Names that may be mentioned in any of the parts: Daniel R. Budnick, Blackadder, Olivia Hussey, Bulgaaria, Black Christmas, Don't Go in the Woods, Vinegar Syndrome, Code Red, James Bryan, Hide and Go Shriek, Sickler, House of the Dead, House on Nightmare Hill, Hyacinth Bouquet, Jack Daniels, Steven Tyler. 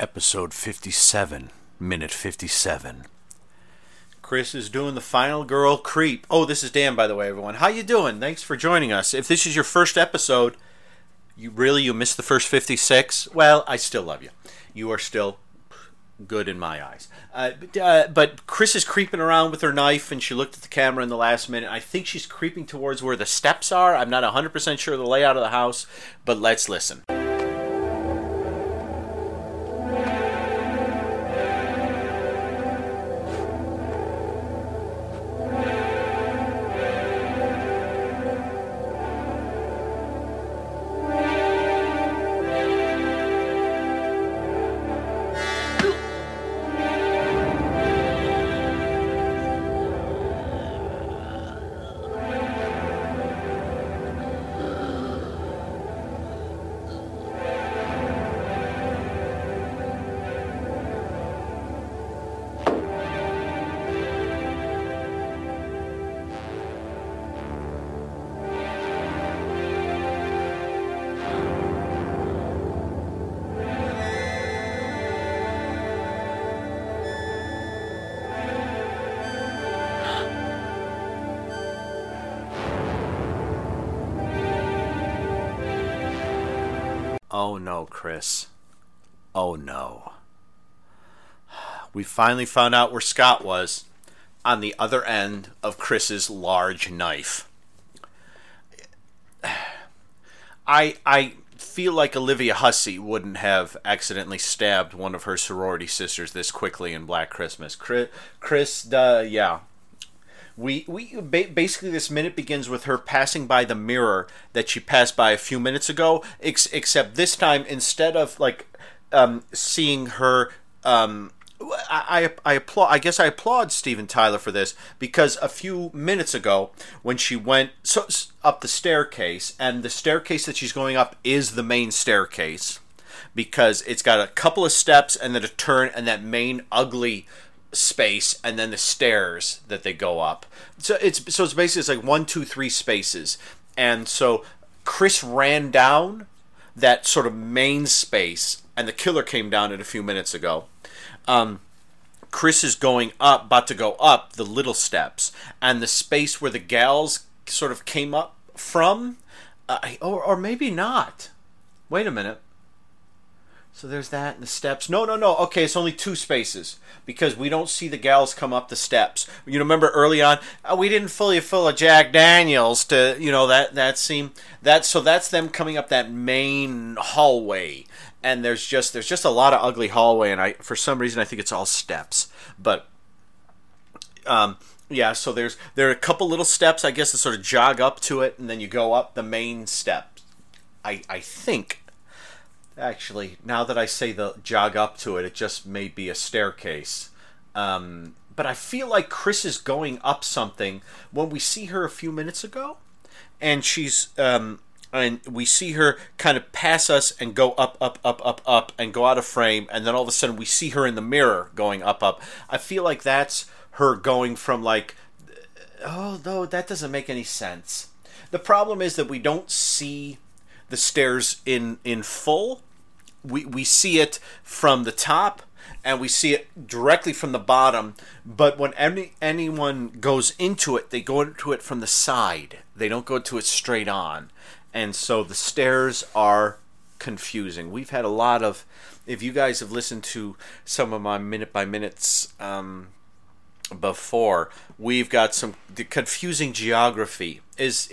Episode 57, minute 57. Chris is doing the final girl creep. Oh, this is Dan, by the way, everyone. How you doing? Thanks for joining us. If this is your first episode, you missed the first 56? Well, I still love you. You are still good in my eyes. But Chris is creeping around with her knife, and she looked at the camera in the last minute. I think she's creeping towards where the steps are. I'm not 100% sure of the layout of the house, but let's listen. Oh no, Chris. Oh no. We finally found out where Scott was on the other end of Chris's large knife. I feel like Olivia Hussey wouldn't have accidentally stabbed one of her sorority sisters this quickly in Black Christmas. Chris, yeah. We basically this minute begins with her passing by the mirror that she passed by a few minutes ago, except this time, instead of like seeing her, I guess I applaud Steven Tyler for this, because a few minutes ago when she went up the staircase, and the staircase that she's going up is the main staircase, because it's got a couple of steps and then a turn and that main ugly space, and then the stairs that they go up. So it's basically, it's like 1, 2, 3 spaces. And so Chris ran down that sort of main space, and the killer came down it a few minutes ago. Chris is going up, about to go up the little steps, and the space where the gals sort of came up from, or maybe not. Wait a minute. So there's that and the steps. No. Okay, it's only 2 spaces, because we don't see the gals come up the steps. You remember early on, we didn't fully fill a Jack Daniels to, that scene. So that's them coming up that main hallway. And there's just a lot of ugly hallway, and for some reason I think it's all steps. But yeah, so there are a couple little steps, I guess, that sort of jog up to it, and then you go up the main step. I think. Actually, now that I say the jog up to it, it just may be a staircase. But I feel like Chris is going up something when we see her a few minutes ago, and she's and we see her kind of pass us and go up and go out of frame, and then all of a sudden we see her in the mirror going up. I feel like that's her going from like, oh no, that doesn't make any sense. The problem is that we don't see the stairs in full. We see it from the top, and we see it directly from the bottom, but when anyone goes into it, they go into it from the side. They don't go to it straight on, and so the stairs are confusing. We've had a lot of, if you guys have listened to some of my minute-by-minutes before, we've got some confusing geography is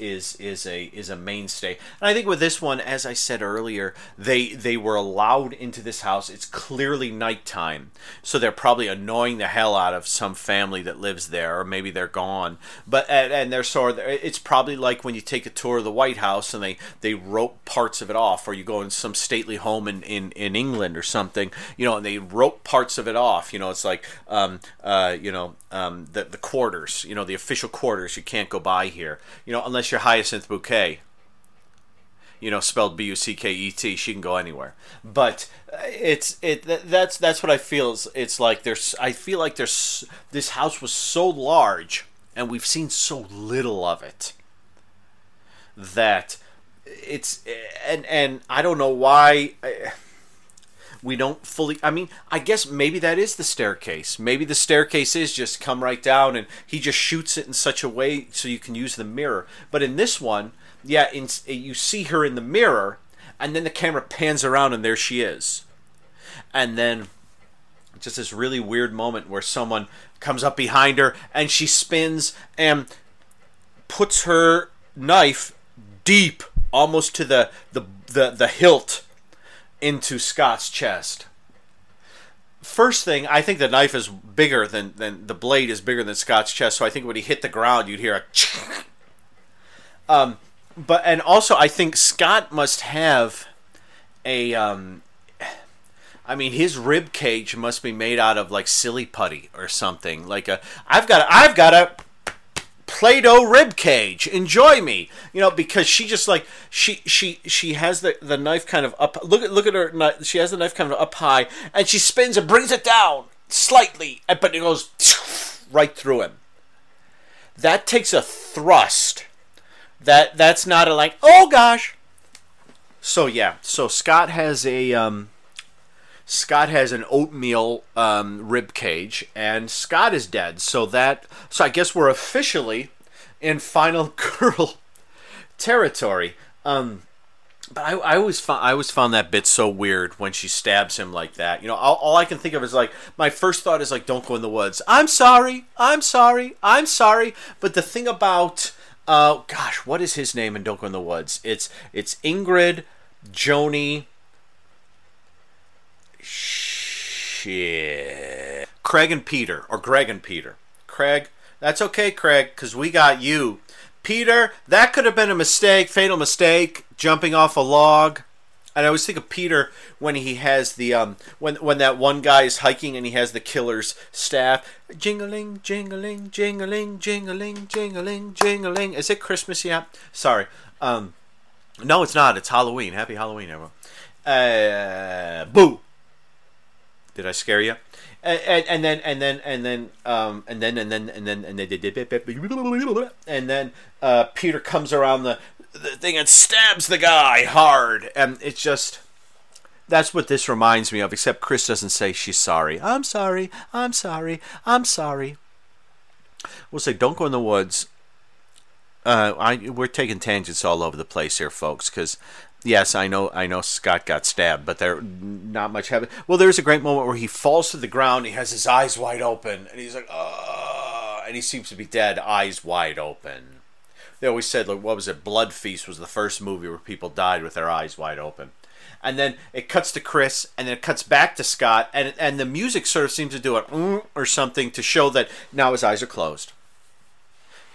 a mainstay. And I think with this one, as I said earlier, they were allowed into this house. It's clearly nighttime, so they're probably annoying the hell out of some family that lives there, or maybe they're gone. But and they're sort of, it's probably like when you take a tour of the White House and they rope parts of it off, or you go in some stately home in England or something, you know, and they rope parts of it off. You know, it's like the quarters, you know, the official quarters, you can't go by here, you know, unless you're Hyacinth Bouquet, you know, spelled Bucket. She can go anywhere. But that's what I feel. It's like this house was so large, and we've seen so little of it, that it's, and I don't know why. We don't fully... I mean, I guess maybe that is the staircase. Maybe the staircase is just come right down, and he just shoots it in such a way so you can use the mirror. But in this one, yeah, you see her in the mirror, and then the camera pans around, and there she is. And then just this really weird moment where someone comes up behind her, and she spins and puts her knife deep, almost to the hilt, into Scott's chest. First thing, I think the knife is bigger than the blade is bigger than Scott's chest, so I think when he hit the ground, you'd hear a chink. But and also, I think Scott must have a his rib cage must be made out of like silly putty or something. Like I've got a Play-Doh rib cage, enjoy me, you know, because she just like she has the knife kind of up. Look at her. She has the knife kind of up high, and she spins and brings it down slightly, but it goes right through him. That takes a thrust. That's not a like, oh gosh. So yeah, so Scott has a an oatmeal rib cage, and Scott is dead. So I guess we're officially in final girl territory. But I always found that bit so weird when she stabs him like that. You know, all I can think of is like, my first thought is like, Don't Go in the Woods. I'm sorry. But the thing about what is his name in Don't Go in the Woods? It's Ingrid, Joni. Shit. Greg and Peter. Craig, that's okay, Craig, because we got you. Peter, that could have been a mistake, fatal mistake, jumping off a log. And I always think of Peter when he has the when that one guy is hiking and he has the killer's staff. Jingling, jingling, jingling, jingling, jingling, jingling. Is it Christmas yet? Sorry. No, it's not. It's Halloween. Happy Halloween, everyone. Boo. Did I scare you? And then Peter comes around the thing and stabs the guy hard, and it's just, that's what this reminds me of. Except Chris doesn't say she's sorry. I'm sorry. We'll say Don't Go in the Woods. We're taking tangents all over the place here, folks, because. Yes, I know Scott got stabbed, but there not much happened. Well, there's a great moment where he falls to the ground, he has his eyes wide open, and he's like, oh, and he seems to be dead, eyes wide open. They always said, like, what was it? Blood Feast was the first movie where people died with their eyes wide open. And then it cuts to Chris, and then it cuts back to Scott, and the music sort of seems to do it or something to show that now his eyes are closed.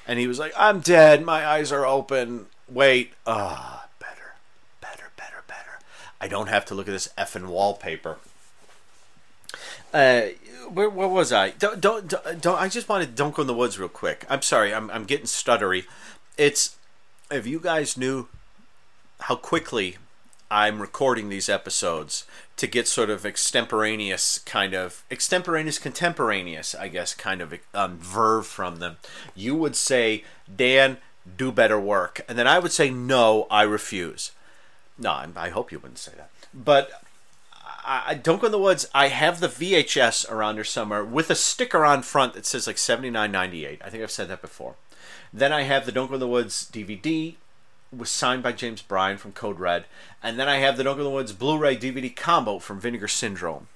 And he was like, I'm dead, my eyes are open, wait, I don't have to look at this effing wallpaper. Where was I? Don't. I just wanted Don't Go in the Woods real quick. I'm sorry. I'm getting stuttery. It's, if you guys knew how quickly I'm recording these episodes to get sort of contemporaneous, I guess, kind of verve from them, you would say, Dan, do better work, and then I would say, no, I refuse. No, I hope you wouldn't say that. But I Don't Go in the Woods. I have the VHS around here somewhere with a sticker on front that says like $79.98. I think I've said that before. Then I have the Don't Go in the Woods DVD, was signed by James Bryan from Code Red. And then I have the Don't Go in the Woods Blu-ray DVD combo from Vinegar Syndrome.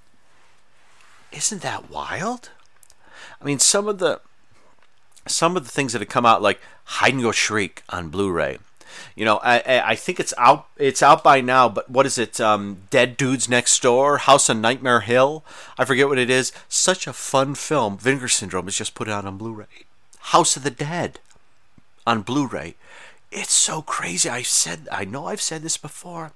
Isn't that wild? I mean, some of the... some of the things that had come out, like Hide and Go Shriek on Blu-ray. You know, I think it's out by now, but what is it? Dead Dudes Next Door, House on Nightmare Hill. I forget what it is. Such a fun film. Vinegar Syndrome is just put out on Blu-ray. House of the Dead on Blu-ray. It's so crazy. I know I've said this before,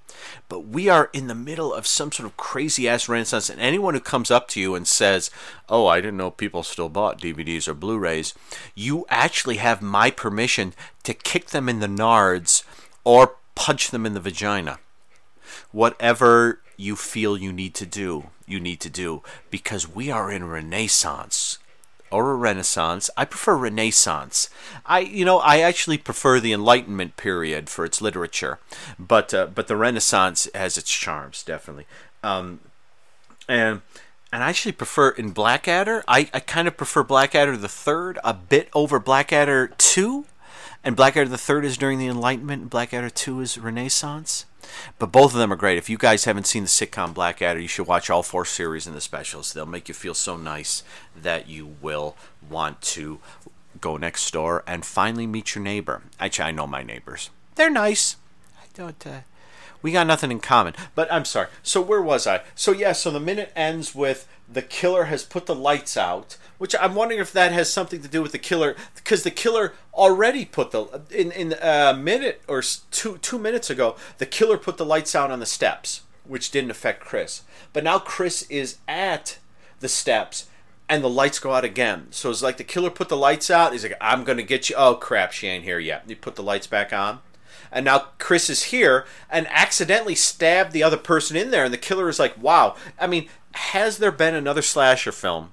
but we are in the middle of some sort of crazy-ass renaissance, and anyone who comes up to you and says, oh, I didn't know people still bought DVDs or Blu-rays, you actually have my permission to kick them in the nards or punch them in the vagina. Whatever you feel you need to do, you need to do, because we are in renaissance. Or a renaissance. I prefer renaissance. I actually prefer the Enlightenment period for its literature, but the Renaissance has its charms, definitely. And I actually prefer in Blackadder. I kind of prefer Blackadder the Third a bit over Blackadder 2, and Blackadder the Third is during the Enlightenment, and Blackadder 2 is Renaissance. But both of them are great. If you guys haven't seen the sitcom Blackadder, you should watch all 4 series and the specials. They'll make you feel so nice that you will want to go next door and finally meet your neighbor. Actually, I know my neighbors. They're nice. I don't... we got nothing in common. But I'm sorry. So where was I? So the minute ends with the killer has put the lights out, which I'm wondering if that has something to do with the killer, because the killer already put the... In a minute or two minutes ago, the killer put the lights out on the steps, which didn't affect Chris. But now Chris is at the steps, and the lights go out again. So it's like the killer put the lights out. He's like, I'm going to get you. Oh, crap, she ain't here yet. He put the lights back on. And now Chris is here and accidentally stabbed the other person in there. And the killer is like, wow. I mean, has there been another slasher film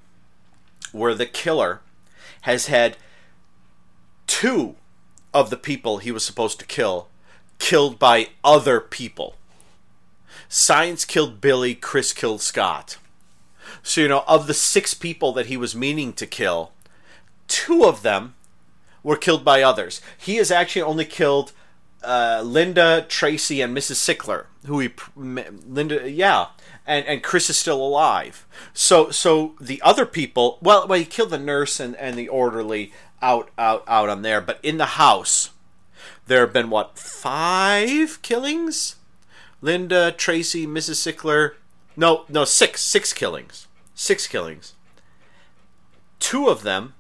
where the killer has had 2 of the people he was supposed to kill killed by other people? Science killed Billy. Chris killed Scott. So, of the 6 people that he was meaning to kill, 2 of them were killed by others. He has actually only killed... Linda, Tracy, and Mrs. Sickler, and Chris is still alive. So the other people, well, he killed the nurse and the orderly out on there, but in the house, there have been, 5 killings? Linda, Tracy, Mrs. Sickler, no, 6 killings. 2 of them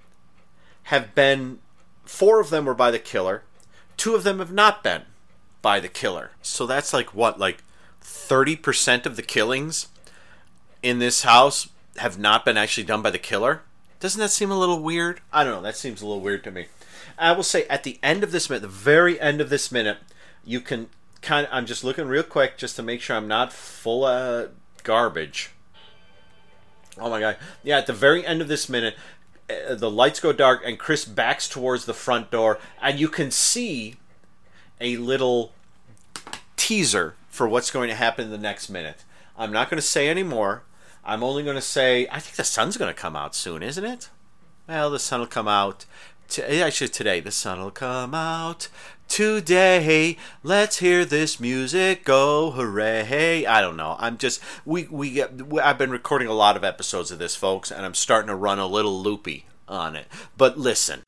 have been, 4 of them were by the killer. 2 of them have not been by the killer. So that's 30% of the killings in this house have not been actually done by the killer? Doesn't that seem a little weird? I don't know. That seems a little weird to me. I will say at the end of this minute, the very end of this minute, you can kind of... I'm just looking real quick just to make sure I'm not full of garbage. Oh my God. Yeah, at the very end of this minute... the lights go dark and Chris backs towards the front door, and you can see a little teaser for what's going to happen in the next minute. I'm not going to say any more. I'm only going to say, I think the sun's going to come out soon, isn't it? Well, the sun will come out today. The sun will come out today. Let's hear this music go, hooray. I don't know. I'm just I've been recording a lot of episodes of this, folks, and I'm starting to run a little loopy on it. But listen.